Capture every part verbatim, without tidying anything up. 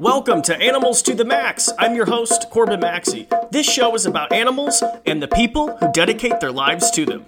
Welcome to Animals to the Max. I'm your host, Corbin Maxey. This show is about animals and the people who dedicate their lives to them.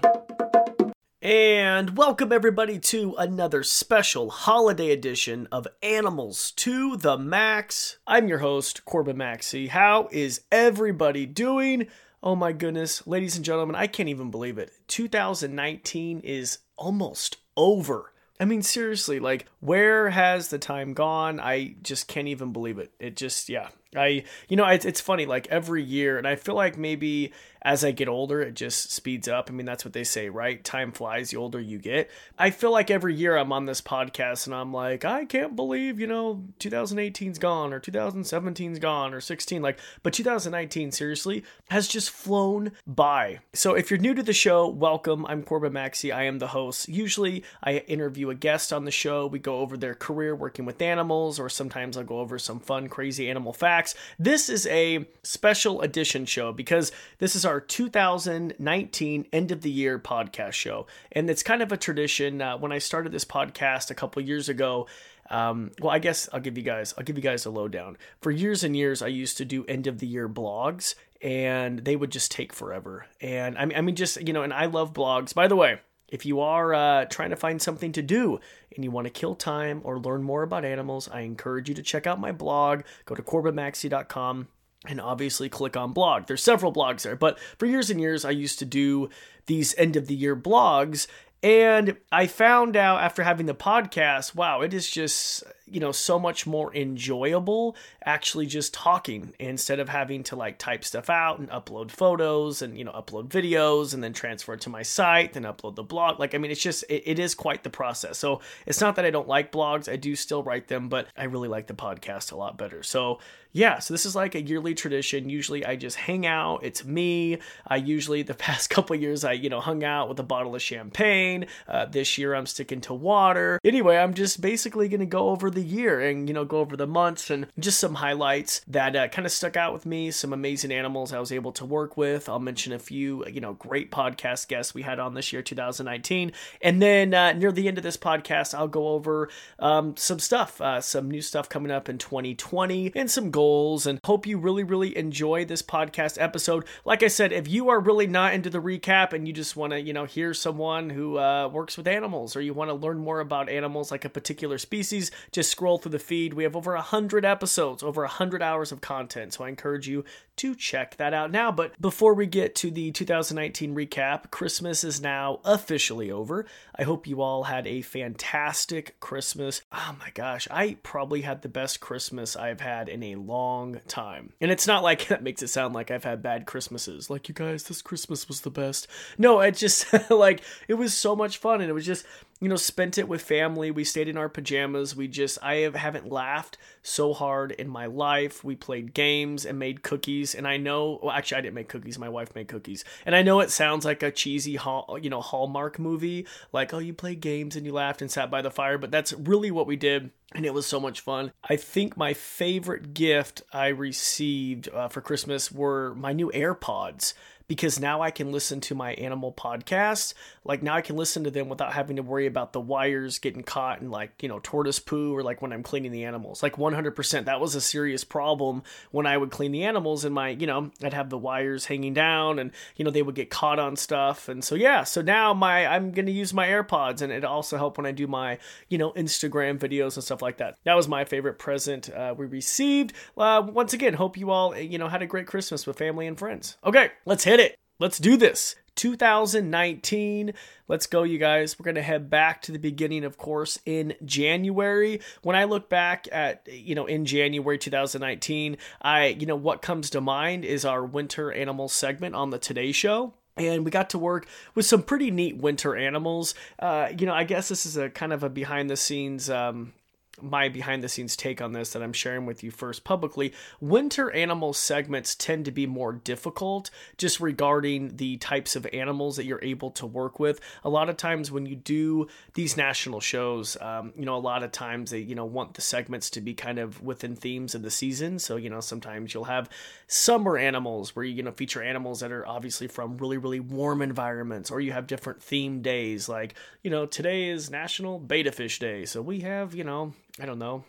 And welcome everybody to another special holiday edition of Animals to the Max. I'm your host, Corbin Maxey. How is everybody doing? Oh my goodness, ladies and gentlemen, I can't even believe it. two thousand nineteen is almost over. I mean, seriously, like, where has the time gone? I just can't even believe it. It just, yeah. I, you know, it's, it's funny, like, every year, and I feel like maybe as I get older, it just speeds up. I mean, that's what they say, right? Time flies the older you get. I feel like every year I'm on this podcast and I'm like, I can't believe, you know, twenty eighteen's gone or twenty seventeen's gone or sixteen, like, but two thousand nineteen, seriously, has just flown by. So if you're new to the show, welcome. I'm Corbin Maxey. I am the host. Usually I interview a guest on the show. We go over their career working with animals, or sometimes I'll go over some fun, crazy animal facts. This is a special edition show because this is our two thousand nineteen end of the year podcast show. And it's kind of a tradition. Uh, when I started this podcast a couple years ago, Um, well, I guess I'll give you guys, I'll give you guys a lowdown. For years and years, I used to do end of the year blogs, and they would just take forever. And I mean, I mean, just, you know, and I love blogs, by the way. If you are uh, trying to find something to do and you want to kill time or learn more about animals, I encourage you to check out my blog. Go to corbin maxey dot com and obviously click on blog. There's several blogs there, but for years and years, I used to do these end of the year blogs. And I found out after having the podcast, wow, it is just, you know, so much more enjoyable actually just talking instead of having to like type stuff out and upload photos and, you know, upload videos and then transfer it to my site, then upload the blog. Like, I mean, it's just, it, it is quite the process. So it's not that I don't like blogs. I do still write them, but I really like the podcast a lot better. So yeah, so this is like a yearly tradition. Usually I just hang out. It's me. I usually, the past couple of years, I, you know, hung out with a bottle of champagne. Uh, this year I'm sticking to water. Anyway, I'm just basically going to go over the year and, you know, go over the months and just some highlights that uh, kind of stuck out with me. Some amazing animals I was able to work with. I'll mention a few, you know, great podcast guests we had on this year, two thousand nineteen. And then uh, near the end of this podcast, I'll go over um, some stuff, uh, some new stuff coming up in twenty twenty and some goals, and hope you really, really enjoy this podcast episode. Like I said, if you are really not into the recap and you just want to, you know, hear someone who, uh, Uh, works with animals, or you want to learn more about animals like a particular species, just scroll through the feed. We have over one hundred episodes, over one hundred hours of content, so I encourage you to check that out now. But before we get to the two thousand nineteen recap, Christmas is now officially over. I hope you all had a fantastic Christmas. Oh my gosh, I probably had the best Christmas I've had in a long time. And it's not like that makes it sound like I've had bad Christmases. Like, you guys, this Christmas was the best. No, it just like, it was so much fun, and it was just, you know, spent it with family. We stayed in our pajamas. We just, I have, haven't laughed so hard in my life. We played games and made cookies. And I know, well, actually I didn't make cookies. My wife made cookies. And I know it sounds like a cheesy, hall, you know, Hallmark movie, like, oh, you played games and you laughed and sat by the fire, but that's really what we did. And it was so much fun. I think my favorite gift I received uh, for Christmas were my new AirPods, because now I can listen to my animal podcasts. Like, now I can listen to them without having to worry about the wires getting caught in, like, you know, tortoise poo, or like when I'm cleaning the animals. Like, one hundred percent. That was a serious problem when I would clean the animals, and my, you know, I'd have the wires hanging down and, you know, they would get caught on stuff. And so, yeah, so now my, I'm going to use my AirPods, and it also helped when I do my, you know, Instagram videos and stuff like that. That was my favorite present uh, we received. Uh, once again, hope you all, you know, had a great Christmas with family and friends. Okay, let's hit it. Let's do this. two thousand nineteen. Let's go, you guys. We're going to head back to the beginning, of course, in January. When I look back at, you know, in January two thousand nineteen, I, you know, what comes to mind is our winter animal segment on the Today Show. And we got to work with some pretty neat winter animals. Uh, you know, I guess this is a kind of a behind the scenes, um, my behind the scenes take on this that I'm sharing with you first publicly. Winter animal segments tend to be more difficult just regarding the types of animals that you're able to work with. A lot of times when you do these national shows, um, you know, a lot of times they, you know, want the segments to be kind of within themes of the season. So, you know, sometimes you'll have summer animals where you, you know, feature animals that are obviously from really, really warm environments, or you have different theme days. Like, you know, today is National Betta Fish Day. So we have, you know, I don't know,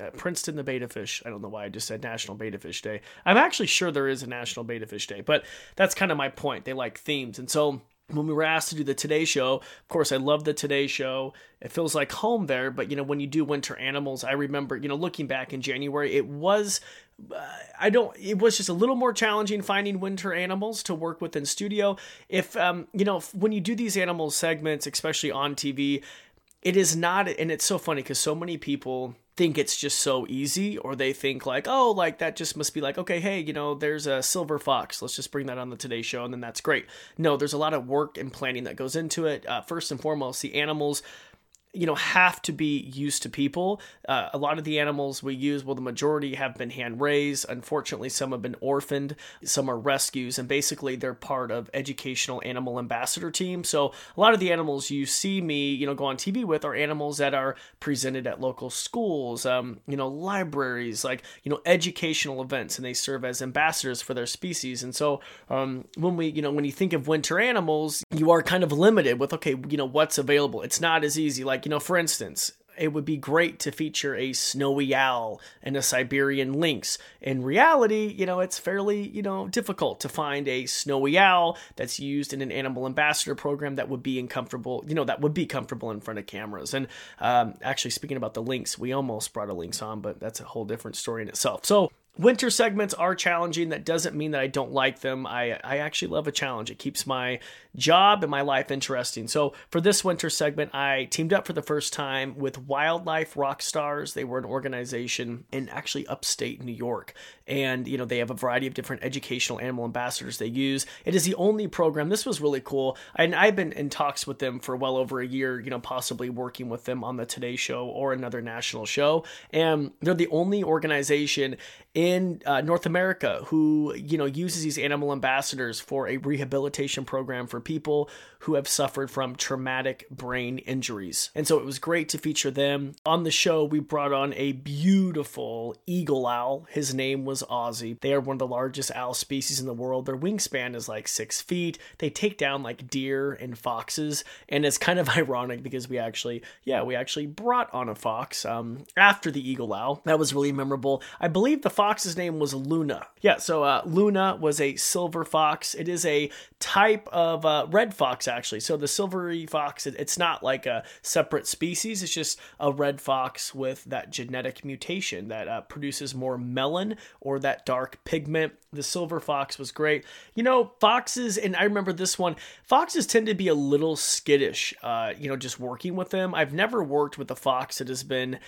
Uh, Princeton the Betta Fish. I don't know why I just said National Betta Fish Day. I'm actually sure there is a National Betta Fish Day, but that's kind of my point. They like themes. And so when we were asked to do the Today Show, of course, I love the Today Show. It feels like home there. But, you know, when you do Winter Animals, I remember, you know, looking back in January, it was... I don't, it was just a little more challenging finding winter animals to work with in studio. If, um, you know, if, when you do these animal segments, especially on T V, it is not, and it's so funny because so many people think it's just so easy, or they think like, oh, like that just must be like, okay, hey, you know, there's a silver fox. Let's just bring that on the Today Show. And then that's great. No, there's a lot of work and planning that goes into it. Uh, first and foremost, the animals, you know, have to be used to people. Uh, a lot of the animals we use, well, the majority have been hand raised. Unfortunately, some have been orphaned, some are rescues, and basically they're part of educational animal ambassador team. So a lot of the animals you see me, you know, go on T V with are animals that are presented at local schools, um, you know, libraries, like, you know, educational events, and they serve as ambassadors for their species. And so um, when we, you know, when you think of winter animals, you are kind of limited with, okay, you know, what's available. It's not as easy. Like, you know, for instance, it would be great to feature a snowy owl and a Siberian lynx. In reality, you know, it's fairly, you know, difficult to find a snowy owl that's used in an animal ambassador program that would be uncomfortable, you know, that would be comfortable in front of cameras. And um, actually, speaking about the lynx, we almost brought a lynx on, but that's a whole different story in itself. So winter segments are challenging. That doesn't mean that I don't like them. I, I actually love a challenge. It keeps my job and my life interesting. So for this winter segment, I teamed up for the first time with Wildlife Rockstars. They were an organization in actually upstate New York. And, you know, they have a variety of different educational animal ambassadors they use. It is the only program. This was really cool. And I've been in talks with them for well over a year, you know, possibly working with them on the Today Show or another national show. And they're the only organization in uh, North America who, you know, uses these animal ambassadors for a rehabilitation program for people who have suffered from traumatic brain injuries. And so it was great to feature them. On the show, we brought on a beautiful eagle owl. His name was Ozzy. They are one of the largest owl species in the world. Their wingspan is like six feet. They take down like deer and foxes. And it's kind of ironic because we actually, yeah, we actually brought on a fox um, after the eagle owl. That was really memorable. I believe the fox's name was Luna. Yeah, so uh, Luna was a silver fox. It is a type of uh, red fox, actually. So the silvery fox, it, it's not like a separate species. It's just a red fox with that genetic mutation that uh, produces more melanin, or that dark pigment. The silver fox was great. You know, foxes, and I remember this one, foxes tend to be a little skittish, uh, you know, just working with them. I've never worked with a fox that has been,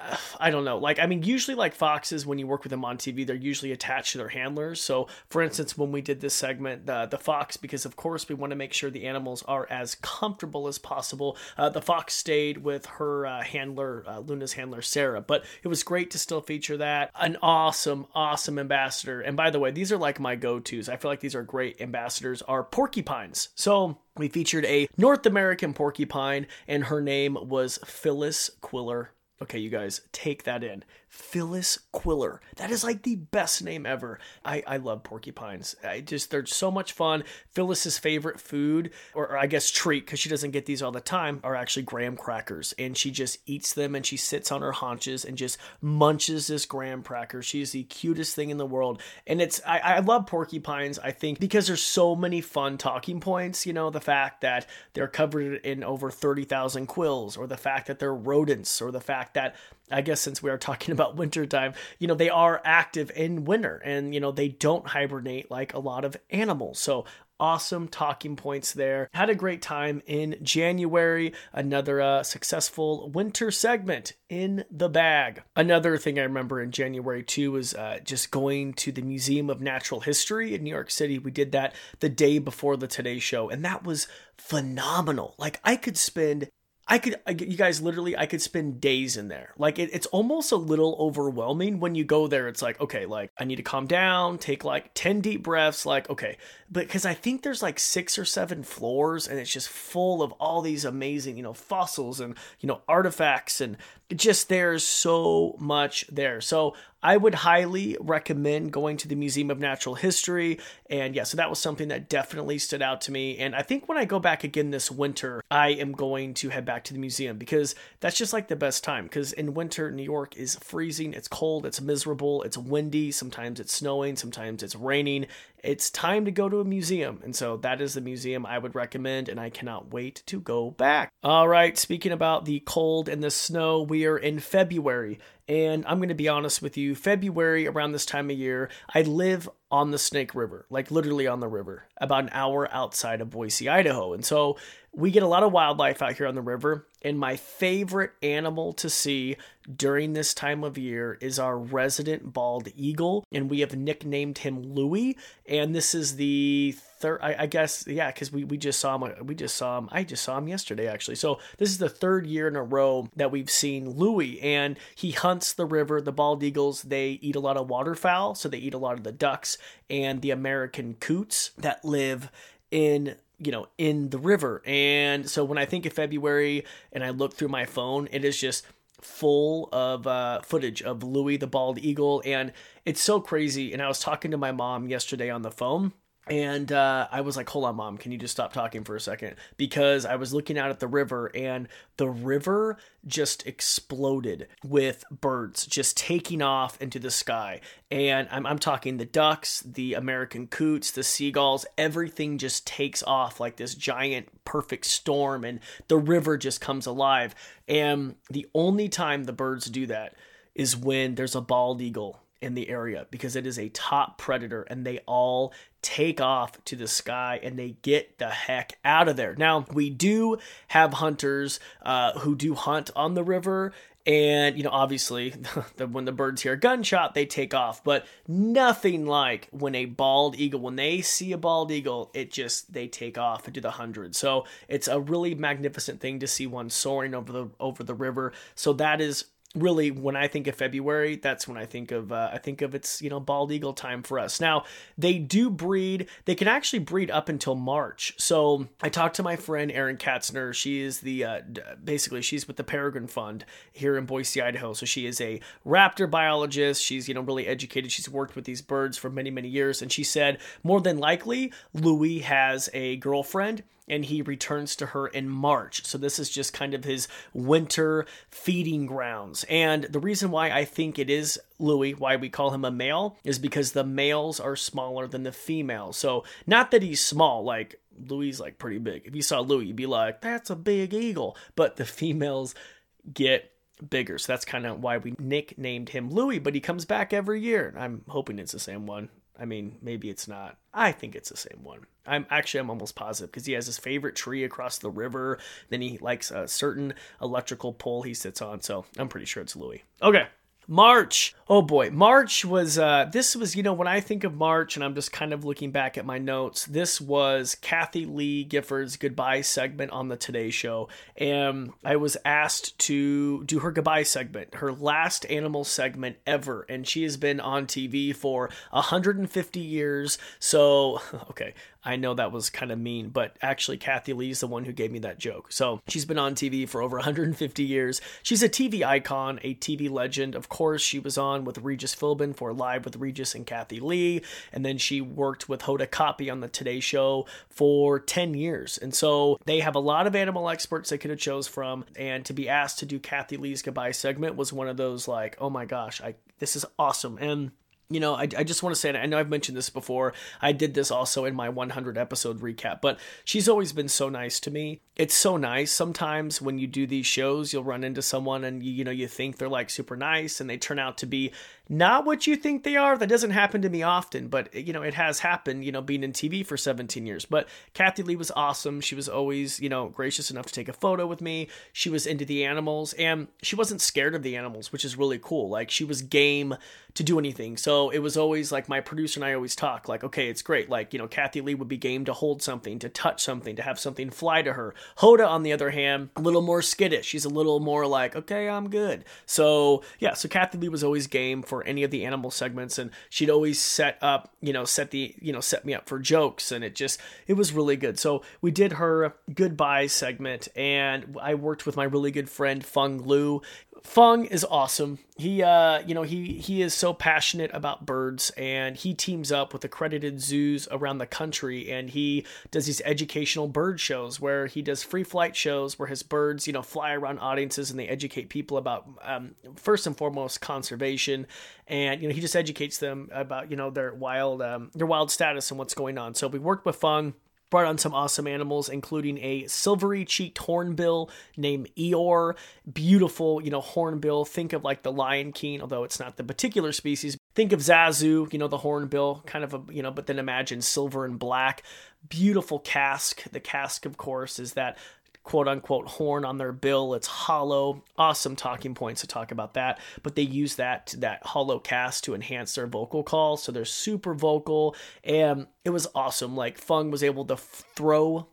uh, I don't know, like, I mean, usually like foxes, when you work with them on T V, they're usually attached to their handlers. So for instance, when we did this segment, uh, the fox, because of course we want to make sure the animals are as comfortable as possible. Uh, the fox stayed with her uh, handler, uh, Luna's handler, Sarah, but it was great to still feature that. An awesome, awesome ambassador. And by the way, these are like my go-tos. I feel like these are great ambassadors, are porcupines. So we featured a North American porcupine, and her name was Phyllis Quiller. Okay, you guys, take that in. Phyllis Quiller. That is like the best name ever. I, I love porcupines. I just, they're so much fun. Phyllis's favorite food, or, or I guess treat, because she doesn't get these all the time, are actually graham crackers. And she just eats them, and she sits on her haunches and just munches this graham cracker. She is the cutest thing in the world. And it's, I, I love porcupines, I think, because there's so many fun talking points. You know, the fact that they're covered in over thirty thousand quills, or the fact that they're rodents, or the fact that, I guess since we are talking about wintertime, you know, they are active in winter, and, you know, they don't hibernate like a lot of animals. So awesome talking points there. Had a great time in January. Another uh, successful winter segment in the bag. Another thing I remember in January too was uh, just going to the Museum of Natural History in New York City. We did that the day before the Today Show, and that was phenomenal. Like, I could spend I could, you guys, literally, I could spend days in there. Like, it, it's almost a little overwhelming when you go there. It's like, okay, like, I need to calm down, take like ten deep breaths. Like, okay, but because I think there's like six or seven floors, and it's just full of all these amazing, you know, fossils and, you know, artifacts and just there's so much there. So I would highly recommend going to the Museum of Natural History. And yeah, so that was something that definitely stood out to me. And I think when I go back again this winter, I am going to head back to the museum, because that's just like the best time. Because in winter, New York is freezing. It's cold. It's miserable. It's windy. Sometimes it's snowing. Sometimes it's raining. It's time to go to a museum. And so that is the museum I would recommend. And I cannot wait to go back. All right. Speaking about the cold and the snow, we are in February. And I'm going to be honest with you, February around this time of year, I live on the Snake River, like literally on the river, about an hour outside of Boise, Idaho. And so we get a lot of wildlife out here on the river. And my favorite animal to see during this time of year is our resident bald eagle. And we have nicknamed him Louie. And this is the third, I, I guess, yeah, because we, we just saw him, we just saw him, I just saw him yesterday, actually. So this is the third year in a row that we've seen Louie. And he hunts the river. The bald eagles, they eat a lot of waterfowl. So they eat a lot of the ducks and the American coots that live in you know, in the river. And so when I think of February and I look through my phone, it is just full of uh, footage of Louie the bald eagle. And it's so crazy. And I was talking to my mom yesterday on the phone, and uh, I was like, hold on, Mom, can you just stop talking for a second? Because I was looking out at the river, and the river just exploded with birds just taking off into the sky. And I'm, I'm talking the ducks, the American coots, the seagulls, everything just takes off like this giant perfect storm, and the river just comes alive. And the only time the birds do that is when there's a bald eagle in the area, because it is a top predator, and they all take off to the sky and they get the heck out of there. Now, we do have hunters uh, who do hunt on the river. And, you know, obviously, the, when the birds hear a gunshot, they take off. But nothing like when a bald eagle, when they see a bald eagle, it just, they take off into the hundreds. So it's a really magnificent thing to see one soaring over the over the river. So that is really, when I think of February, that's when I think of, uh, I think of it's, you know, bald eagle time for us. Now, they do breed, they can actually breed up until March. So I talked to my friend, Erin Katzner. She is the, uh, basically, she's with the Peregrine Fund here in Boise, Idaho. So she is a raptor biologist. She's, you know, really educated. She's worked with these birds for many, many years. And she said, more than likely, Louie has a girlfriend, and he returns to her in March. So this is just kind of his winter feeding grounds. And the reason why I think it is Louie, why we call him a male, is because the males are smaller than the females. So not that he's small, like Louie's like pretty big. If you saw Louie, you'd be like, that's a big eagle. But the females get bigger. So that's kind of why we nicknamed him Louie, but he comes back every year. I'm hoping it's the same one. I mean, maybe it's not. I think it's the same one. I'm actually, I'm almost positive, because he has his favorite tree across the river. Then he likes a certain electrical pole he sits on. So I'm pretty sure it's Louie. Okay. March. Oh boy. March was, uh, this was, you know, when I think of March, and I'm just kind of looking back at my notes, this was Kathy Lee Gifford's goodbye segment on the Today Show. And I was asked to do her goodbye segment, her last animal segment ever. And she has been on T V for one hundred fifty years. So, okay. I know that was kind of mean, but actually Kathy Lee's the one who gave me that joke. So she's been on T V for over one hundred fifty years. She's a T V icon, a T V legend. Of course, she was on with Regis Philbin for Live with Regis and Kathy Lee. And then she worked with Hoda Kotb on the Today Show for ten years. And so they have a lot of animal experts they could have chose from. And to be asked to do Kathy Lee's goodbye segment was one of those like, oh my gosh, I this is awesome. And you know, I, I just want to say, and I know I've mentioned this before, I did this also in my one hundred episode recap, but she's always been so nice to me. It's so nice. Sometimes when you do these shows, you'll run into someone and, you, you know, you think they're like super nice and they turn out to be not what you think they are. That doesn't happen to me often, but, you know, it has happened, you know, being in T V for seventeen years. But Kathy Lee was awesome. She was always, you know, gracious enough to take a photo with me. She was into the animals, and she wasn't scared of the animals, which is really cool. Like, she was game to do anything. So So it was always like my producer and I always talk like, okay, it's great. Like, you know, Kathy Lee would be game to hold something, to touch something, to have something fly to her. Hoda, on the other hand, a little more skittish. She's a little more like, okay, I'm good. So yeah, so Kathy Lee was always game for any of the animal segments, and she'd always set up, you know, set the, you know, set me up for jokes, and it just, it was really good. So we did her goodbye segment, and I worked with my really good friend, Fung Lu. Fung is awesome. He, uh, you know, he, he is so passionate about birds, and he teams up with accredited zoos around the country, and he does these educational bird shows where he does free flight shows where his birds, you know, fly around audiences and they educate people about, um, first and foremost, conservation. And, you know, he just educates them about, you know, their wild, um, their wild status and what's going on. So we worked with Fung. Brought on some awesome animals, including a silvery-cheeked hornbill named Eeyore. Beautiful, you know, hornbill. Think of like the Lion King, although it's not the particular species. Think of Zazu, you know, the hornbill, kind of a, you know, but then imagine silver and black. Beautiful casque. The casque, of course, is that quote-unquote horn on their bill. It's hollow. Awesome talking points to talk about that. But they use that that hollow cast to enhance their vocal call, so they're super vocal. And it was awesome. Like, Fung was able to f- throw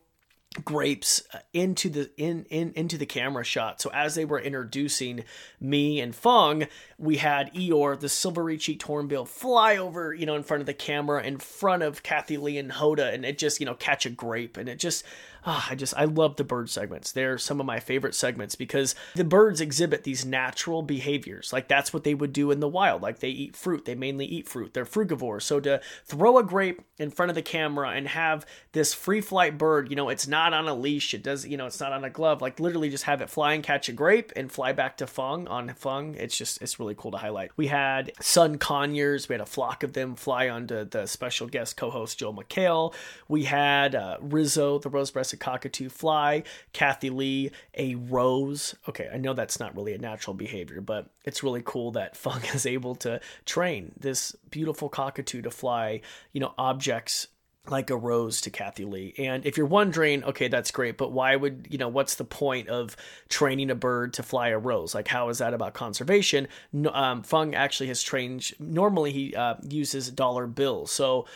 grapes into the in, in into the camera shot. So as they were introducing me and Fung, we had Eeyore, the silvery-cheeked hornbill, fly over, you know, in front of the camera, in front of Kathy Lee and Hoda, and it just, you know, catch a grape. And it just... Oh, I just, I love the bird segments. They're some of my favorite segments because the birds exhibit these natural behaviors. Like, that's what they would do in the wild. Like, they eat fruit. They mainly eat fruit. They're frugivores. So to throw a grape in front of the camera and have this free flight bird, you know, it's not on a leash. It does, you know, it's not on a glove. Like, literally just have it fly and catch a grape and fly back to Fung on Fung. It's just, it's really cool to highlight. We had sun conures. We had a flock of them fly onto the special guest co-host, Joel McHale. We had uh, Rizzo, the rose-breasted cockatoo fly, Kathy Lee, a rose. Okay, I know that's not really a natural behavior, but it's really cool that Fung is able to train this beautiful cockatoo to fly, you know, objects like a rose to Kathy Lee. And if you're wondering, okay, that's great, but why would, you know, what's the point of training a bird to fly a rose? Like, how is that about conservation? No, um, Fung actually has trained, normally he uh, uses dollar bills. So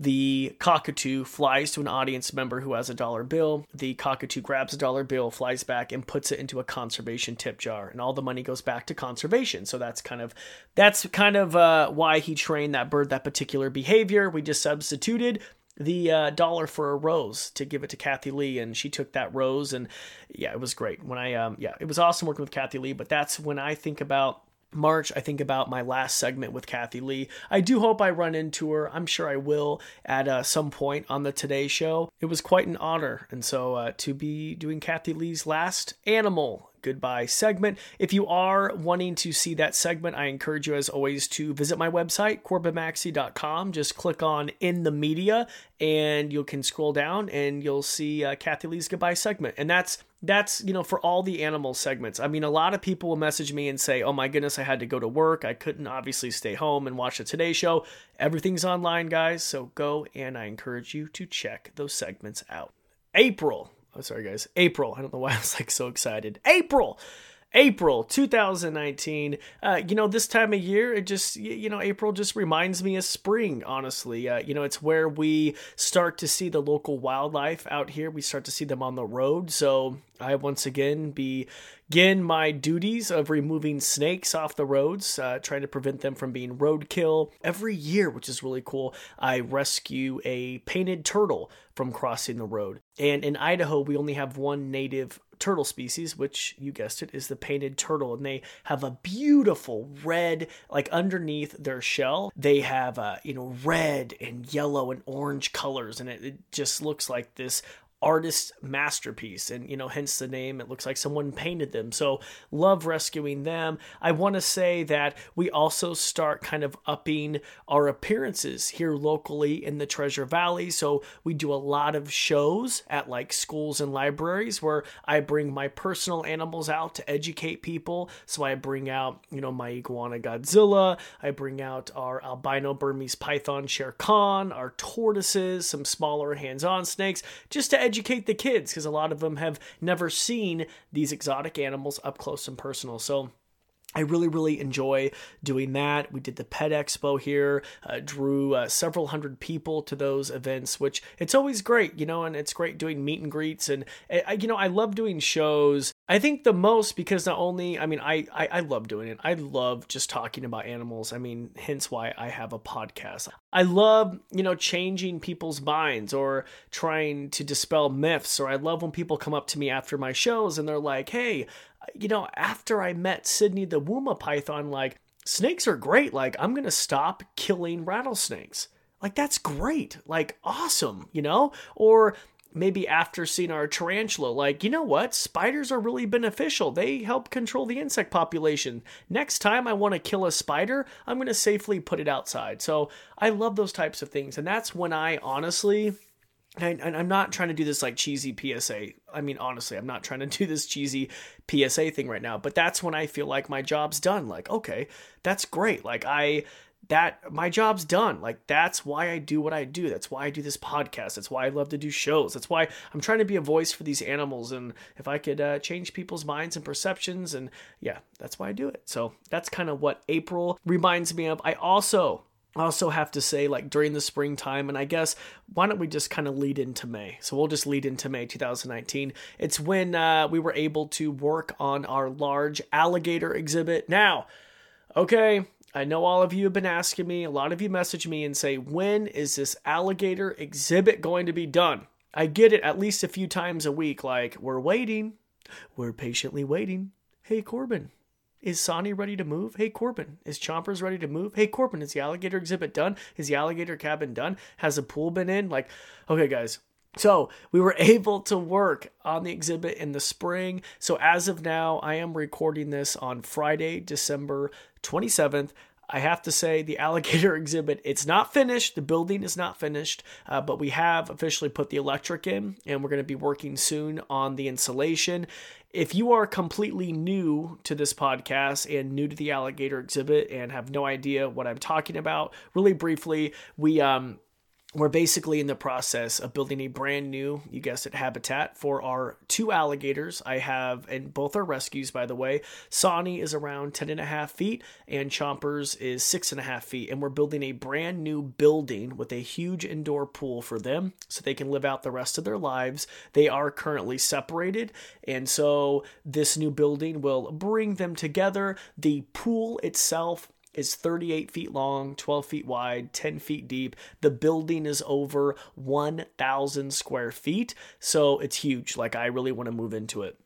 the cockatoo flies to an audience member who has a dollar bill. The cockatoo grabs a dollar bill, flies back, and puts it into a conservation tip jar. And all the money goes back to conservation. So that's kind of that's kind of uh, why he trained that bird, that particular behavior. We just substituted the uh, dollar for a rose to give it to Kathy Lee, and she took that rose. And yeah, it was great. When I um, yeah, it was awesome working with Kathy Lee. But that's when I think about March, I think about my last segment with Kathy Lee. I do hope I run into her. I'm sure I will at uh, some point on the Today Show. It was quite an honor. And so uh, to be doing Kathy Lee's last animal goodbye segment. If you are wanting to see that segment, I encourage you as always to visit my website, corbin maxey dot com. Just click on In the Media and you can scroll down and you'll see uh, Kathy Lee's goodbye segment. And that's That's, you know, for all the animal segments. I mean, a lot of people will message me and say, oh my goodness, I had to go to work. I couldn't obviously stay home and watch the Today Show. Everything's online, guys. So go, and I encourage you to check those segments out. April. Oh, sorry, guys. April. I don't know why I was like so excited. April. April two thousand nineteen, uh, you know, this time of year, it just, you know, April just reminds me of spring, honestly. Uh, you know, it's where we start to see the local wildlife out here. We start to see them on the road. So I once again begin my duties of removing snakes off the roads, uh, trying to prevent them from being roadkill every year, which is really cool. I rescue a painted turtle from crossing the road. And in Idaho, we only have one native turtle species, which you guessed it, is the painted turtle. And they have a beautiful red, like underneath their shell, they have, uh, you know, red and yellow and orange colors. And it, it just looks like this artist masterpiece, and you know, hence the name. It looks like someone painted them. So love rescuing them. I want to say that we also start kind of upping our appearances here locally in the Treasure Valley. So we do a lot of shows at like schools and libraries where I bring my personal animals out to educate people. So I bring out, you know, my iguana Godzilla. I bring out our albino Burmese python Sher Khan, our tortoises, some smaller hands-on snakes, just to educate the kids, because a lot of them have never seen these exotic animals up close and personal. So I really, really enjoy doing that. We did the Pet Expo here, uh, drew uh, several hundred people to those events, which it's always great, you know, and it's great doing meet and greets. And, I, you know, I love doing shows I think the most, because not only, I mean, I, I, I love doing it. I love just talking about animals. I mean, hence why I have a podcast. I love, you know, changing people's minds or trying to dispel myths. Or I love when people come up to me after my shows and they're like, hey, you know, after I met Sydney the Wuma Python, like, snakes are great. Like, I'm going to stop killing rattlesnakes. Like, that's great. Like, awesome, you know? Or maybe after seeing our tarantula, like, you know what? Spiders are really beneficial. They help control the insect population. Next time I want to kill a spider, I'm going to safely put it outside. So I love those types of things. And that's when I honestly, and I'm not trying to do this like cheesy P S A. I mean, honestly, I'm not trying to do this cheesy P S A thing right now, but that's when I feel like my job's done. Like, okay, that's great. Like I... that my job's done. Like, that's why I do what I do. That's why I do this podcast. That's why I love to do shows. That's why I'm trying to be a voice for these animals. And if I could uh, change people's minds and perceptions, and yeah, that's why I do it. So that's kind of what April reminds me of. I also, also have to say, like, during the springtime, and I guess, why don't we just kind of lead into May? So we'll just lead into May twenty nineteen. It's when uh, we were able to work on our large alligator exhibit. Now, okay, I know all of you have been asking me, a lot of you message me and say, when is this alligator exhibit going to be done? I get it at least a few times a week, like, we're waiting, we're patiently waiting. Hey, Corbin, is Sonny ready to move? Hey, Corbin, is Chompers ready to move? Hey, Corbin, is the alligator exhibit done? Is the alligator cabin done? Has the pool been in? Like, okay, guys. So we were able to work on the exhibit in the spring. So as of now, I am recording this on Friday, December twenty-seventh. I have to say, the alligator exhibit, it's not finished. The building is not finished, uh, but we have officially put the electric in, and we're going to be working soon on the insulation. If you are completely new to this podcast and new to the alligator exhibit and have no idea what I'm talking about, really briefly, we, um, We're basically in the process of building a brand new, you guessed it, habitat for our two alligators I have, and both are rescues, by the way. Sonny is around ten and a half feet and Chompers is six and a half feet. And we're building a brand new building with a huge indoor pool for them so they can live out the rest of their lives. They are currently separated. And so this new building will bring them together. The pool itself is thirty-eight feet long, twelve feet wide, ten feet deep. The building is over one thousand square feet. So it's huge. Like, I really want to move into it.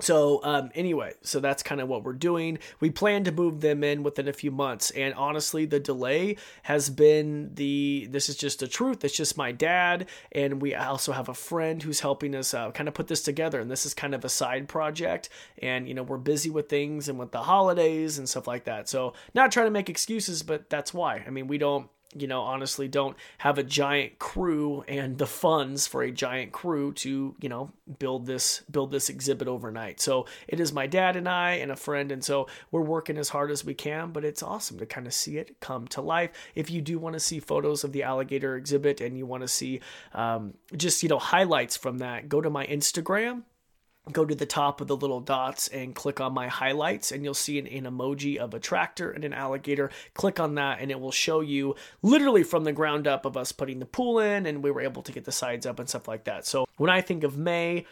So um, anyway, so that's kind of what we're doing. We plan to move them in within a few months. And honestly, the delay has been the, this is just the truth. It's just my dad. And we also have a friend who's helping us uh, kind of put this together. And this is kind of a side project. And, you know, we're busy with things and with the holidays and stuff like that. So not trying to make excuses, but that's why. I mean, we don't, you know, honestly don't have a giant crew and the funds for a giant crew to, you know, build this, build this exhibit overnight. So it is my dad and I and a friend. And so we're working as hard as we can, but it's awesome to kind of see it come to life. If you do want to see photos of the alligator exhibit and you want to see um, just, you know, highlights from that, go to my Instagram. Go to the top of the little dots and click on my highlights, and you'll see an, an emoji of a tractor and an alligator. Click on that and it will show you literally from the ground up of us putting the pool in, and we were able to get the sides up and stuff like that. So when I think of May,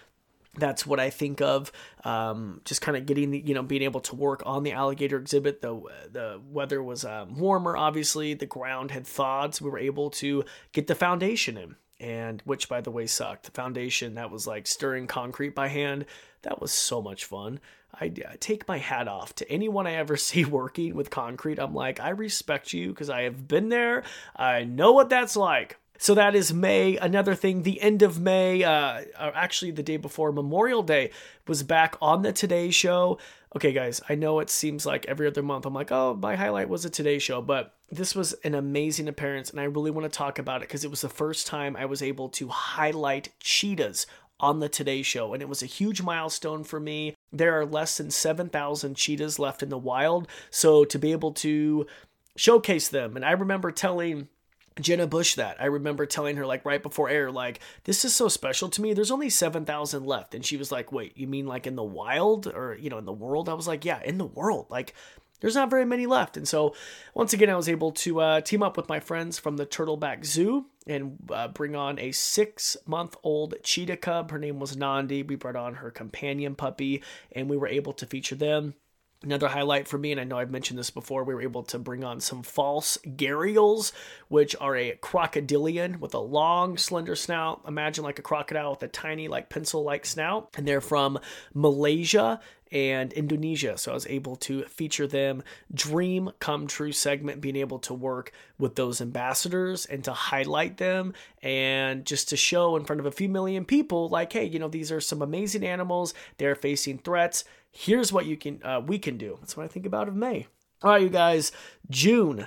that's what I think of, um, just kind of getting, the, you know, being able to work on the alligator exhibit. The the weather was um, warmer, obviously. The ground had thawed, so we were able to get the foundation in. And which, by the way, sucked. The foundation, that was like stirring concrete by hand. That was so much fun. I take my hat off to anyone I ever see working with concrete. I'm like, I respect you because I have been there. I know what that's like. So that is May. Another thing, the end of May, uh, actually the day before Memorial Day, was back on the Today Show. Okay, guys, I know it seems like every other month I'm like, oh, my highlight was a Today Show, but this was an amazing appearance, and I really want to talk about it because it was the first time I was able to highlight cheetahs on the Today Show, and it was a huge milestone for me. There are less than seven thousand cheetahs left in the wild, so to be able to showcase them, and I remember telling Jenna Bush that. I remember telling her, like, right before air, like, this is so special to me. There's only seven thousand left. And she was like, wait, you mean like in the wild or, you know, in the world? I was like, yeah, in the world. Like, there's not very many left. And so once again, I was able to uh, team up with my friends from the Turtleback Zoo and uh, bring on a six-month-old cheetah cub. Her name was Nandi. We brought on her companion puppy, and we were able to feature them. Another highlight for me, and I know I've mentioned this before, we were able to bring on some false gharials, which are a crocodilian with a long, slender snout. Imagine like a crocodile with a tiny, like pencil-like snout. And they're from Malaysia and Indonesia. So I was able to feature them. Dream come true segment, being able to work with those ambassadors and to highlight them and just to show in front of a few million people, like, hey, you know, these are some amazing animals. They're facing threats. Here's what you can, uh, we can do. That's what I think about of May. All right, you guys, June.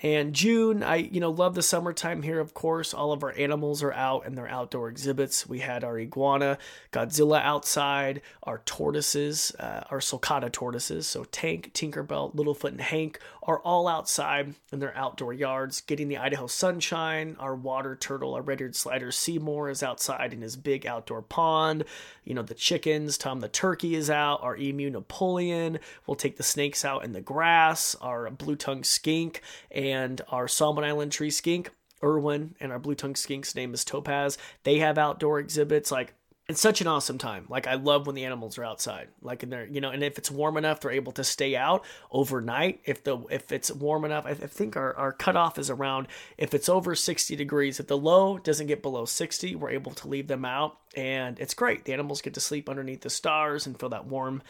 And June, I, you know, love the summertime here, of course. All of our animals are out in their outdoor exhibits. We had our iguana, Godzilla outside, our tortoises, uh, our sulcata tortoises. So Tank, Tinkerbell, Littlefoot, and Hank are all outside in their outdoor yards, getting the Idaho sunshine. Our water turtle, our red-eared slider, Seymour, is outside in his big outdoor pond. You know, the chickens, Tom the turkey is out. Our emu, Napoleon. We'll take the snakes out in the grass. Our blue-tongued skink and And our Salmon Island tree skink, Irwin, and our blue-tongued skink's name is Topaz. They have outdoor exhibits. Like, it's such an awesome time. Like, I love when the animals are outside. Like, and they're, you know, and if it's warm enough, they're able to stay out overnight. If the if it's warm enough, I think our, our cutoff is around, if it's over sixty degrees, if the low doesn't get below sixty, we're able to leave them out. And it's great. The animals get to sleep underneath the stars and feel that warm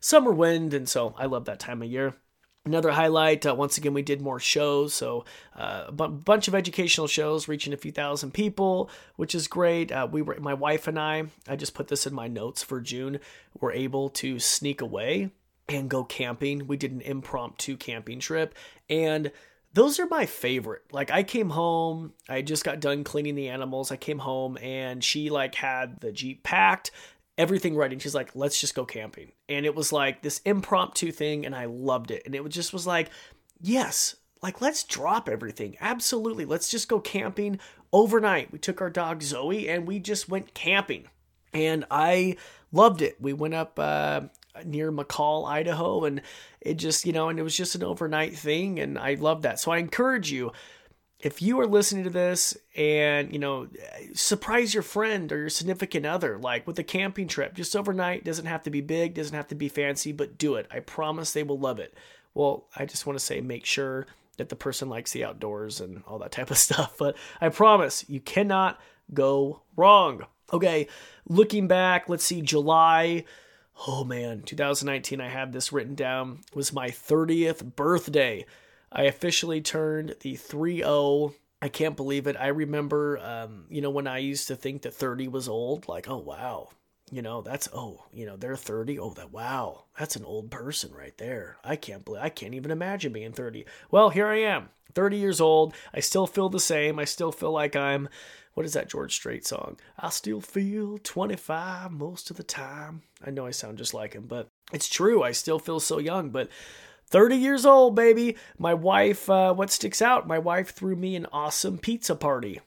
summer wind. And so I love that time of year. Another highlight, uh, once again, we did more shows, so uh, a b- bunch of educational shows reaching a few thousand people, which is great. Uh, we were, my wife and I, I just put this in my notes for June, were able to sneak away and go camping. We did an impromptu camping trip, and those are my favorite. Like, I came home, I just got done cleaning the animals, I came home, and she, like, had the Jeep packed, everything ready. And she's like, let's just go camping. And it was like this impromptu thing, and I loved it. And it just was like, yes, like, let's drop everything. Absolutely. Let's just go camping overnight. We took our dog Zoe and we just went camping, and I loved it. We went up uh, near McCall, Idaho, and it just, you know, and it was just an overnight thing. And I loved that. So I encourage you, if you are listening to this and, you know, surprise your friend or your significant other, like, with a camping trip, just overnight. Doesn't have to be big, doesn't have to be fancy, but do it. I promise they will love it. Well, I just want to say, make sure that the person likes the outdoors and all that type of stuff, but I promise you cannot go wrong. Okay, looking back, let's see, July. Oh man, two thousand nineteen, I had this written down, it was my thirtieth birthday. I officially turned the three oh. I can't believe it. I remember, um, you know, when I used to think that thirty was old, like, oh, wow, you know, that's, oh, you know, they're thirty. Oh, that, wow, that's an old person right there. I can't believe, I can't even imagine being thirty. Well, here I am, thirty years old. I still feel the same. I still feel like I'm, what is that George Strait song? I still feel twenty-five most of the time. I know I sound just like him, but it's true. I still feel so young, but thirty years old, baby. My wife, uh, what sticks out? My wife threw me an awesome pizza party.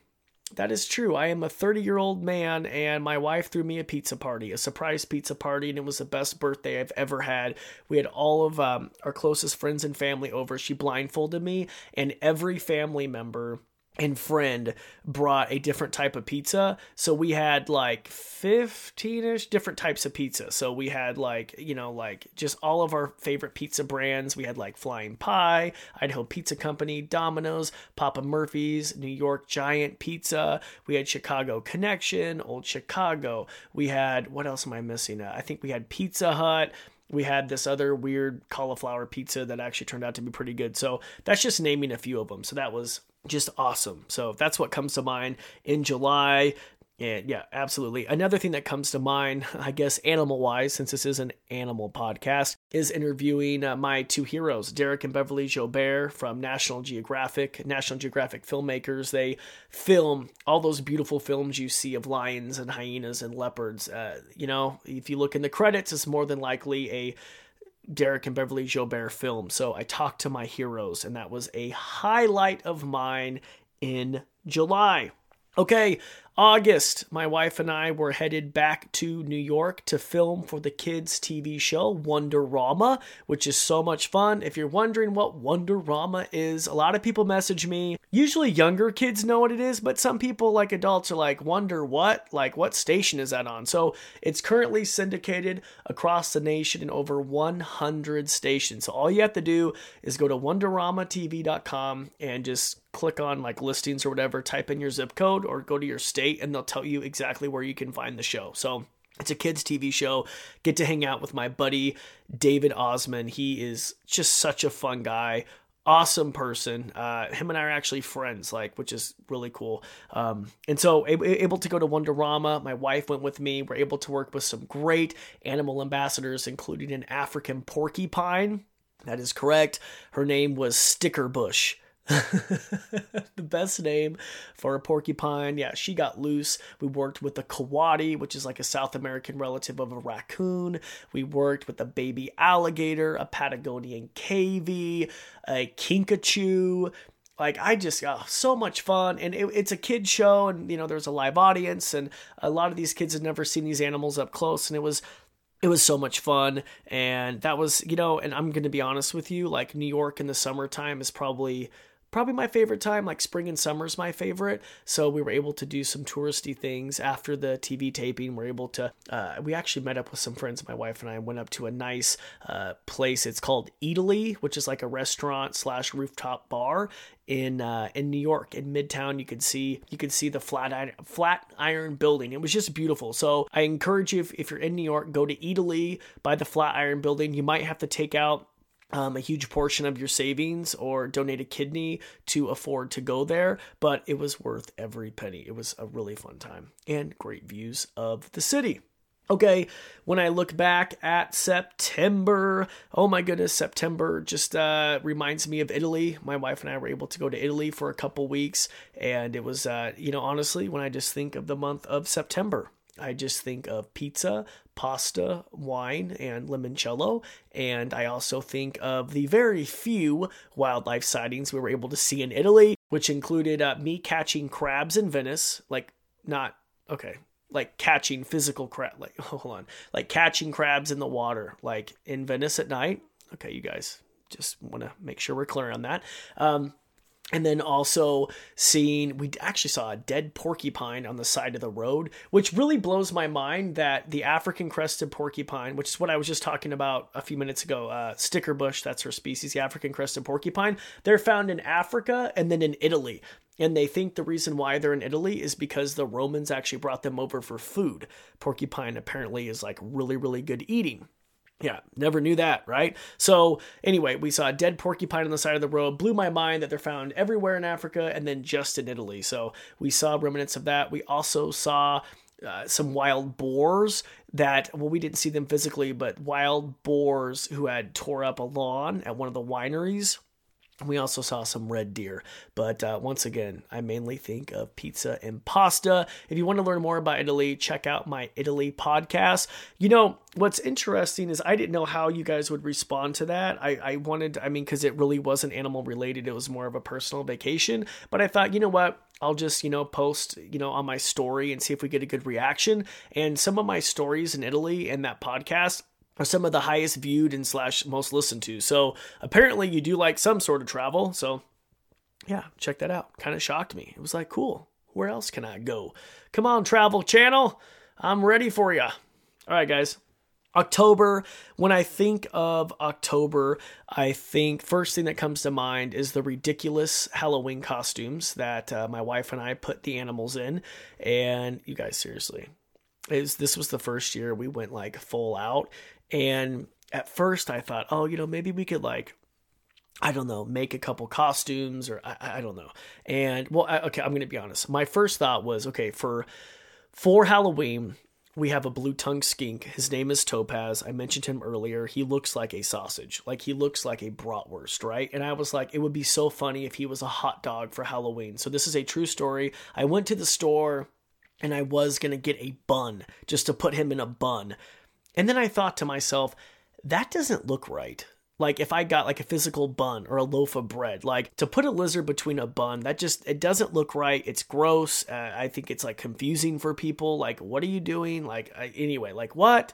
That is true. I am a thirty-year-old man, and my wife threw me a pizza party, a surprise pizza party, and it was the best birthday I've ever had. We had all of um, our closest friends and family over. She blindfolded me, and every family member and friend brought a different type of pizza. So we had like fifteen-ish different types of pizza. So we had like, you know, like just all of our favorite pizza brands. We had like Flying Pie, Idaho Pizza Company, Domino's, Papa Murphy's, New York Giant Pizza. We had Chicago Connection, Old Chicago. We had, what else am I missing? I think we had Pizza Hut. We had this other weird cauliflower pizza that actually turned out to be pretty good. So that's just naming a few of them. So that was just awesome. So that's what comes to mind in July. And yeah, absolutely. Another thing that comes to mind, I guess, animal wise, since this is an animal podcast, is interviewing uh, my two heroes, Derek and Beverly Joubert from National Geographic, National Geographic filmmakers. They film all those beautiful films you see of lions and hyenas and leopards. Uh, you know, if you look in the credits, it's more than likely a Derek and Beverly Joubert film. So I talked to my heroes, and that was a highlight of mine in July. Okay, August, my wife and I were headed back to New York to film for the kids' T V show Wonderama, which is so much fun. If you're wondering what Wonderama is, a lot of people message me. Usually younger kids know what it is, but some people, like adults, are like, wonder what? Like, what station is that on? So it's currently syndicated across the nation in over one hundred stations. So all you have to do is go to wonderama t v dot com and just click on like listings or whatever, type in your zip code or go to your state and they'll tell you exactly where you can find the show. So it's a kids T V show. Get to hang out with my buddy, David Osman. He is just such a fun guy. Awesome person. Uh, him and I are actually friends, like, which is really cool. Um, and so a- able to go to Wonderama. My wife went with me. We're able to work with some great animal ambassadors, including an African porcupine. That is correct. Her name was Stickerbush. The best name for a porcupine. Yeah, she got loose. We worked with a coati, which is like a South American relative of a raccoon. We worked with a baby alligator, a Patagonian cavy, a kinkajou. Like, I just got oh, so much fun. And it, it's a kid show, and you know, there's a live audience, and a lot of these kids had never seen these animals up close, and it was It was so much fun. And that was, you know, and I'm going to be honest with you, like, New York in the summertime is probably, probably my favorite time. Like, spring and summer is my favorite. So we were able to do some touristy things after the T V taping. We're able to, uh, we actually met up with some friends, my wife and I went up to a nice uh, place. It's called Eataly, which is like a restaurant slash rooftop bar in uh, in New York, in Midtown. You could see you could see the Flatiron, Flatiron Building. It was just beautiful. So I encourage you, if, if you're in New York, go to Eataly by the Flatiron Building. You might have to take out um, a huge portion of your savings or donate a kidney to afford to go there, but it was worth every penny. It was a really fun time and great views of the city. Okay, when I look back at September, oh my goodness, September just uh, reminds me of Italy. My wife and I were able to go to Italy for a couple weeks, and it was, uh, you know, honestly, when I just think of the month of September, I just think of pizza, pasta, wine, and limoncello, and I also think of the very few wildlife sightings we were able to see in Italy, which included uh, me catching crabs in Venice, like not, okay, like catching physical crab, like, hold on, like catching crabs in the water, like in Venice at night. Okay, you guys, just want to make sure we're clear on that. Um, and then also seeing, we actually saw a dead porcupine on the side of the road, which really blows my mind that the African crested porcupine, which is what I was just talking about a few minutes ago, uh, Stickerbush, that's her species, the African crested porcupine, they're found in Africa and then in Italy. And they think the reason why they're in Italy is because the Romans actually brought them over for food. Porcupine apparently is like really, really good eating. Yeah, never knew that, right? So anyway, we saw a dead porcupine on the side of the road. Blew my mind that they're found everywhere in Africa and then just in Italy. So we saw remnants of that. We also saw uh, some wild boars that, well, we didn't see them physically, but wild boars who had tore up a lawn at one of the wineries. We also saw some red deer, but uh, once again, I mainly think of pizza and pasta. If you want to learn more about Italy, check out my Italy podcast. You know, what's interesting is I didn't know how you guys would respond to that. I, I wanted, I mean, because it really wasn't animal related. It was more of a personal vacation, but I thought, you know what? I'll just, you know, post, you know, on my story and see if we get a good reaction. And some of my stories in Italy and that podcast are some of the highest viewed and slash most listened to. So apparently you do like some sort of travel. So yeah, check that out. Kind of shocked me. It was like, cool, where else can I go? Come on, Travel Channel. I'm ready for you. All right, guys. October. When I think of October, I think first thing that comes to mind is the ridiculous Halloween costumes that uh, my wife and I put the animals in. And you guys, seriously, is this was the first year we went like full out. And at first I thought, oh, you know, maybe we could like, I don't know, make a couple costumes or I, I don't know. And well, I, okay, I'm going to be honest. My first thought was, okay, for, for Halloween, we have a blue tongue skink. His name is Topaz. I mentioned him earlier. He looks like a sausage. Like he looks like a bratwurst, right? And I was like, it would be so funny if he was a hot dog for Halloween. So this is a true story. I went to the store and I was going to get a bun just to put him in a bun. And then I thought to myself, that doesn't look right. Like if I got like a physical bun or a loaf of bread, like to put a lizard between a bun, that just, it doesn't look right. It's gross. Uh, I think it's like confusing for people. Like, what are you doing? Like, I, anyway, like what?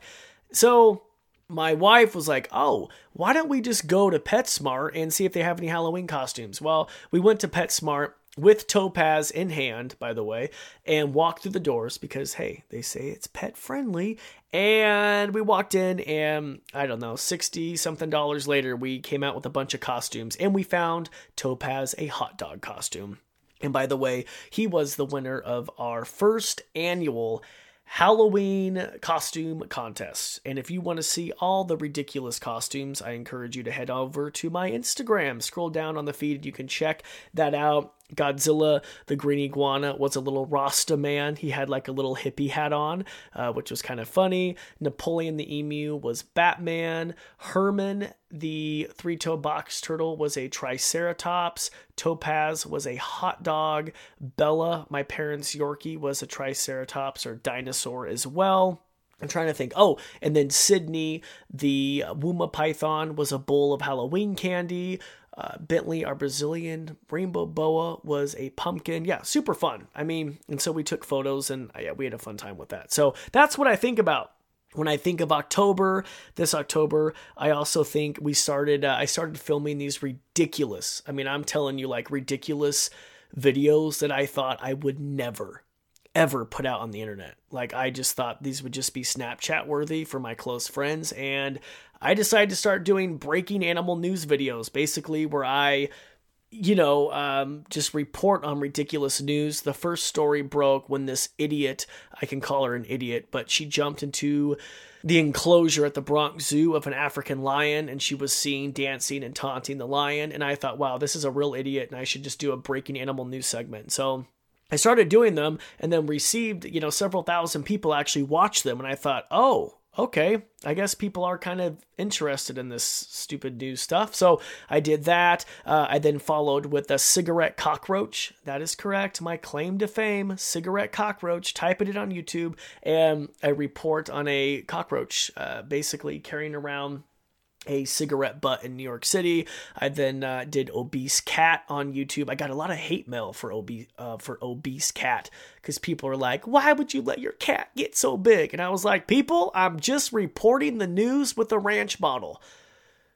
So my wife was like, oh, why don't we just go to PetSmart and see if they have any Halloween costumes? Well, we went to PetSmart with Topaz in hand, by the way, and walked through the doors because, hey, they say it's pet friendly. And we walked in and, I don't know, sixty something dollars later, we came out with a bunch of costumes and we found Topaz a hot dog costume. And by the way, he was the winner of our first annual Halloween costume contest. And if you want to see all the ridiculous costumes, I encourage you to head over to my Instagram. Scroll down on the feed, you can check that out. Godzilla, the green iguana, was a little Rasta man. He had like a little hippie hat on, uh, which was kind of funny. Napoleon the emu was Batman. Herman, the three-toed box turtle, was a triceratops. Topaz was a hot dog. Bella, my parents' Yorkie, was a triceratops or dinosaur as well. I'm trying to think. Oh, and then Sydney, the Wuma python, was a bowl of Halloween candy. Uh, Bentley, our Brazilian rainbow boa, was a pumpkin. Yeah, super fun. I mean, and so we took photos and yeah, we had a fun time with that. So that's what I think about when I think of October. This October, I also think we started, uh, I started filming these ridiculous, I mean, I'm telling you, like ridiculous videos that I thought I would never ever put out on the internet. Like I just thought these would just be Snapchat worthy for my close friends. And I decided to start doing breaking animal news videos, basically where I, you know, um, just report on ridiculous news. The first story broke when this idiot, I can call her an idiot, but she jumped into the enclosure at the Bronx Zoo of an African lion, and she was seen dancing and taunting the lion. And I thought, wow, this is a real idiot. And I should just do a breaking animal news segment. So I started doing them and then received, you know, several thousand people actually watched them. And I thought, oh, okay, I guess people are kind of interested in this stupid new stuff. So I did that. Uh, I then followed with a cigarette cockroach. That is correct. My claim to fame, cigarette cockroach. Type it on YouTube and I report on a cockroach uh, basically carrying around a cigarette butt in New York City. I then uh, did obese cat on YouTube. I got a lot of hate mail for obese uh, for obese cat because people are like, "Why would you let your cat get so big?" And I was like, "People, I'm just reporting the news with a ranch bottle."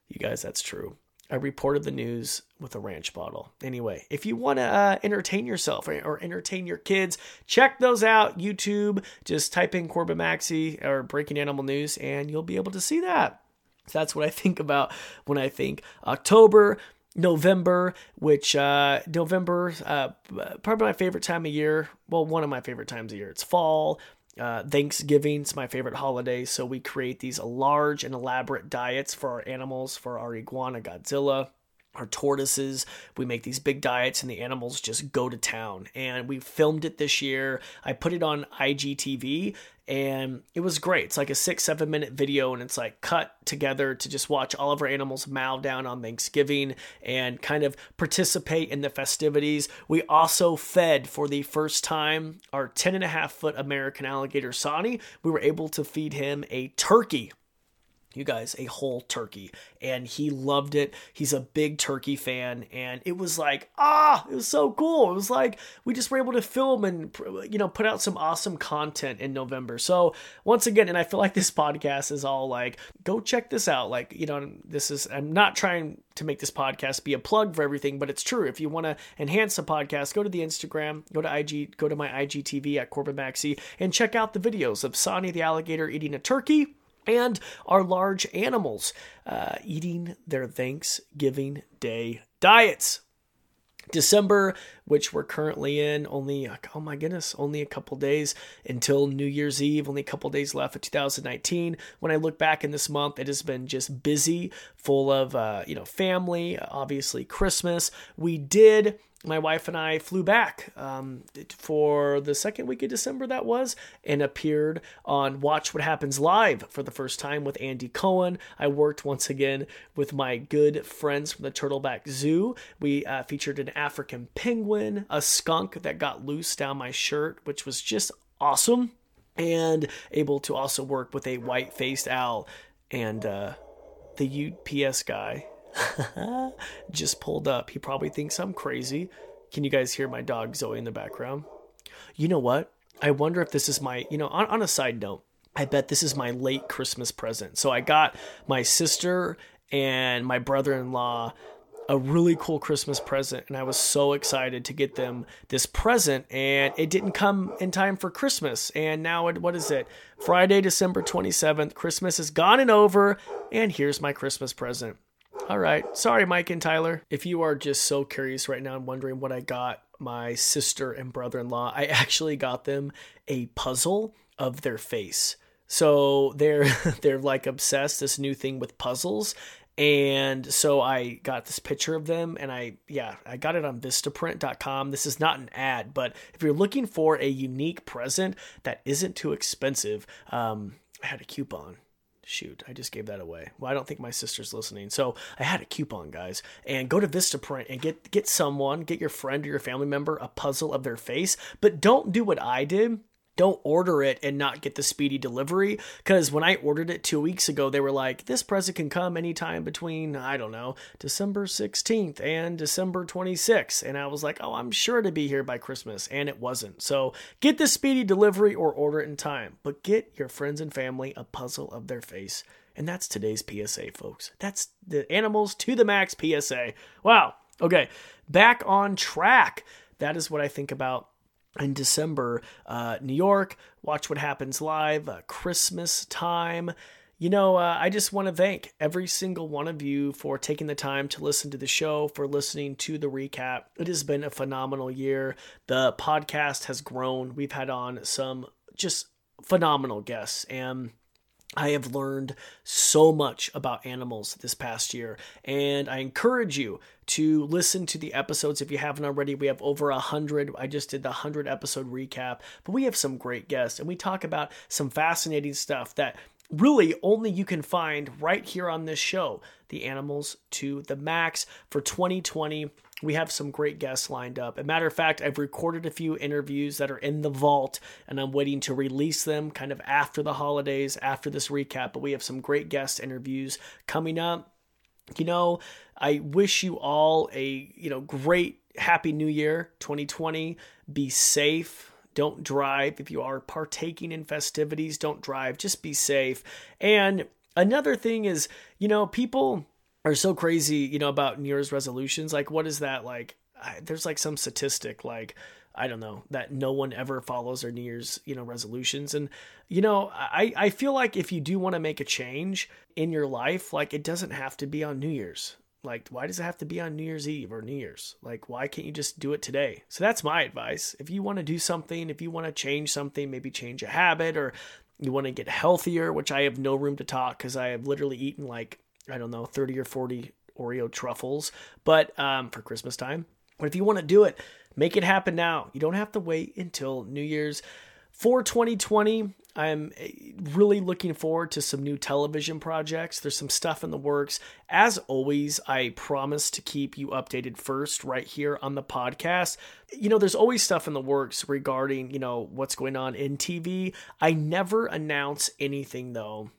You guys, that's true. I reported the news with a ranch bottle. Anyway, if you want to uh, entertain yourself or, or entertain your kids, check those out. YouTube, just type in Corbin Maxey or breaking animal news, and you'll be able to see that. So that's what I think about when I think October, November, which uh, November, uh, probably my favorite time of year. Well, one of my favorite times of year. It's fall. Uh, Thanksgiving's my favorite holiday. So we create these large and elaborate diets for our animals, for our iguana, Godzilla, our tortoises. We make these big diets and the animals just go to town. And we filmed it this year. I put it on I G T V and it was great. It's like a six, seven minute video and it's like cut together to just watch all of our animals mow down on Thanksgiving and kind of participate in the festivities. We also fed for the first time our ten and a half foot American alligator Sonny. We were able to feed him a turkey. You guys, a whole turkey. And he loved it. He's a big turkey fan. And it was like, ah, it was so cool. It was like, we just were able to film and, you know, put out some awesome content in November. So once again, and I feel like this podcast is all like, go check this out. Like, you know, this is, I'm not trying to make this podcast be a plug for everything, but it's true. If you want to enhance the podcast, go to the Instagram, go to I G, go to my I G T V at Corbin Maxey and check out the videos of Sonny the alligator eating a turkey. And our large animals uh, eating their Thanksgiving Day diets. December, which we're currently in, only, oh my goodness, only a couple days until New Year's Eve, only a couple days left of two thousand nineteen. When I look back in this month, it has been just busy, full of, uh, you know, family, obviously Christmas. We did... My wife and I flew back um, for the second week of December, that was, and appeared on Watch What Happens Live for the first time with Andy Cohen. I worked once again with my good friends from the Turtleback Zoo. We uh, featured an African penguin, a skunk that got loose down my shirt, which was just awesome, and able to also work with a white-faced owl and... uh The U P S guy just pulled up. He probably thinks I'm crazy. Can you guys hear my dog Zoe in the background? You know what? I wonder if this is my, you know, on, on a side note, I bet this is my late Christmas present. So I got my sister and my brother-in-law a really cool Christmas present, and I was so excited to get them this present, and it didn't come in time for Christmas. And now it, what is it? Friday, December twenty-seventh. Christmas is gone and over, and here's my Christmas present. All right. Sorry, Mike and Tyler. If you are just so curious right now and wondering what I got my sister and brother-in-law, I actually got them a puzzle of their face. So they're, they're like obsessed, this new thing with puzzles. And so I got this picture of them, and I, yeah, I got it on Vistaprint dot com. This is not an ad, but if you're looking for a unique present that isn't too expensive, um, I had a coupon. Shoot, I just gave that away. Well, I don't think my sister's listening. So I had a coupon, guys. And go to Vistaprint and get, get someone, get your friend or your family member a puzzle of their face. But don't do what I did. Don't order it and not get the speedy delivery, because when I ordered it two weeks ago, they were like, this present can come anytime between, I don't know, December sixteenth and December twenty-sixth. And I was like, oh, I'm sure to be here by Christmas. And it wasn't. So get the speedy delivery or order it in time, but get your friends and family a puzzle of their face. And that's today's P S A, folks. That's the Animals to the Max P S A. Wow. Okay. Back on track. That is what I think about in December. uh, New York, Watch What Happens Live, uh, Christmas time. You know, uh, I just want to thank every single one of you for taking the time to listen to the show, for listening to the recap. It has been a phenomenal year. The podcast has grown. We've had on some just phenomenal guests, and I have learned so much about animals this past year, and I encourage you to listen to the episodes if you haven't already. We have over a hundred. I just did the hundred episode recap, but we have some great guests, and we talk about some fascinating stuff that really only you can find right here on this show, the Animals to the Max. For twenty twenty. We have some great guests lined up. As a matter of fact, I've recorded a few interviews that are in the vault, and I'm waiting to release them kind of after the holidays, after this recap. But we have some great guest interviews coming up. You know, I wish you all a, you know, great, happy new year, twenty twenty. Be safe. Don't drive. If you are partaking in festivities, don't drive. Just be safe. And another thing is, you know, people are so crazy, you know, about New Year's resolutions. Like, what is that? Like, I, there's like some statistic, like, I don't know, that no one ever follows their New Year's, you know, resolutions. And, you know, I, I feel like if you do want to make a change in your life, like, it doesn't have to be on New Year's. Like, why does it have to be on New Year's Eve or New Year's? Like, why can't you just do it today? So that's my advice. If you want to do something, if you want to change something, maybe change a habit, or you want to get healthier, which I have no room to talk because I have literally eaten like, I don't know, thirty or forty Oreo truffles, but um, for Christmas time. But if you want to do it, make it happen now. You don't have to wait until New Year's. For twenty twenty, I'm really looking forward to some new television projects. There's some stuff in the works. As always, I promise to keep you updated first right here on the podcast. You know, there's always stuff in the works regarding, you know, what's going on in T V. I never announce anything, though,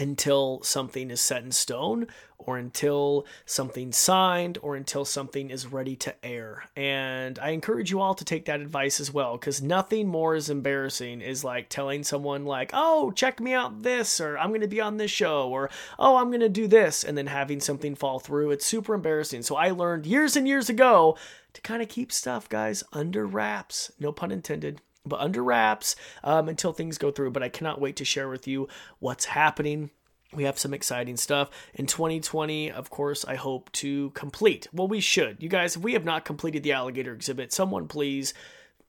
until something is set in stone, or until something's signed, or until something is ready to air. And I encourage you all to take that advice as well, because nothing more is embarrassing is like telling someone like, oh, check me out this, or I'm going to be on this show, or oh, I'm going to do this, and then having something fall through. It's super embarrassing. So I learned years and years ago to kind of keep stuff, guys, under wraps. No pun intended. But under wraps um, until things go through. But I cannot wait to share with you what's happening. We have some exciting stuff in twenty twenty. Of course, I hope to complete. Well, we should. You guys, if we have not completed the alligator exhibit, someone please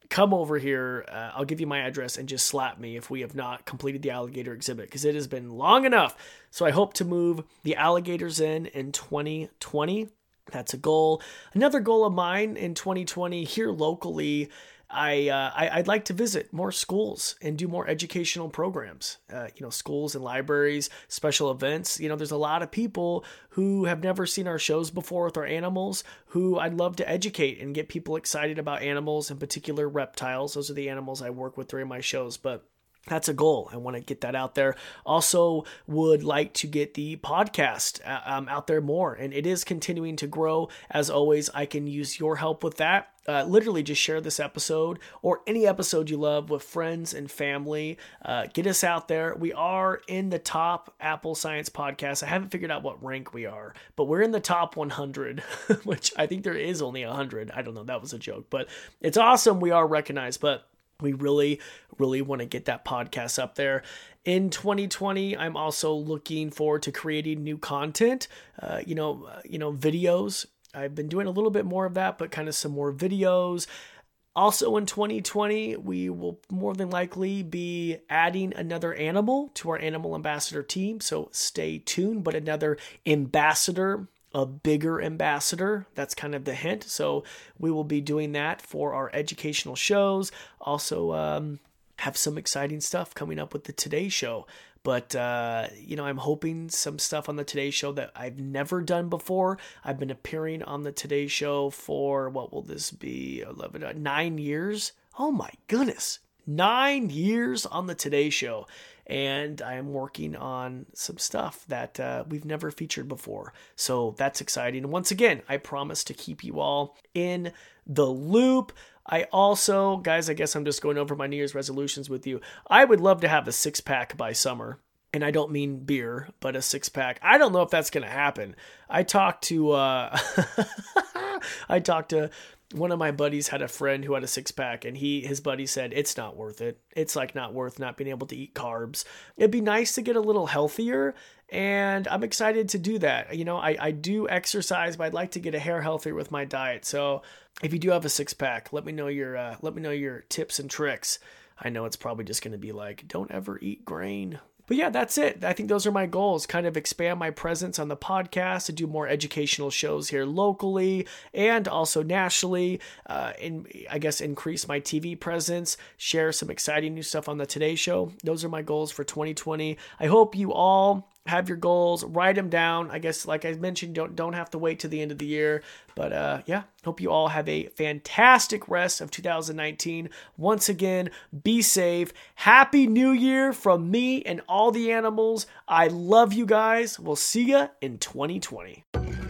come over here. Uh, I'll give you my address and just slap me if we have not completed the alligator exhibit, because it has been long enough. So I hope to move the alligators in in twenty twenty. That's a goal. Another goal of mine in twenty twenty here locally, I, uh, I, I'd like to visit more schools and do more educational programs, uh, you know, schools and libraries, special events. You know, there's a lot of people who have never seen our shows before with our animals, who I'd love to educate and get people excited about animals, in particular reptiles. Those are the animals I work with during my shows. But That's a goal. I want to get that out there. Also would like to get the podcast um, out there more, and it is continuing to grow. As always, I can use your help with that. Uh, literally just share this episode or any episode you love with friends and family. Uh, get us out there. We are in the top Apple Science podcast. I haven't figured out what rank we are, but we're in the top one hundred, which I think there is only one hundred. I don't know. That was a joke, but it's awesome. We are recognized, but we really, really want to get that podcast up there. In twenty twenty, I'm also looking forward to creating new content, uh, you know, uh, you know, videos. I've been doing a little bit more of that, but kind of some more videos. Also in twenty twenty, we will more than likely be adding another animal to our animal ambassador team. So stay tuned, but another ambassador, a bigger ambassador. That's kind of the hint. So we will be doing that for our educational shows. Also, um, have some exciting stuff coming up with the Today Show. But, uh, you know, I'm hoping some stuff on the Today Show that I've never done before. I've been appearing on the Today Show for, what will this be, eleven, nine years? Oh my goodness. Nine years on the Today Show. And I am working on some stuff that uh, we've never featured before. So that's exciting. And once again, I promise to keep you all in the loop. I also, guys, I guess I'm just going over my New Year's resolutions with you. I would love to have a six pack by summer. And I don't mean beer, but a six pack. I don't know if that's going to happen. I talked to, uh, I talked to one of my buddies, had a friend who had a six pack, and he, his buddy said, it's not worth it. It's like not worth not being able to eat carbs. It'd be nice to get a little healthier. And I'm excited to do that. You know, I, I do exercise, but I'd like to get a hair healthier with my diet. So if you do have a six pack, let me know your, uh, let me know your tips and tricks. I know it's probably just going to be like, don't ever eat grain. But yeah, that's it. I think those are my goals. Kind of expand my presence on the podcast, to do more educational shows here locally and also nationally. Uh, and I guess increase my T V presence, share some exciting new stuff on the Today Show. Those are my goals for twenty twenty. I hope you all have your goals, write them down. I guess, like I mentioned, don't, don't have to wait to the end of the year, but, uh, yeah, hope you all have a fantastic rest of two thousand nineteen. Once again, be safe. Happy New Year from me and all the animals. I love you guys. We'll see ya in twenty twenty.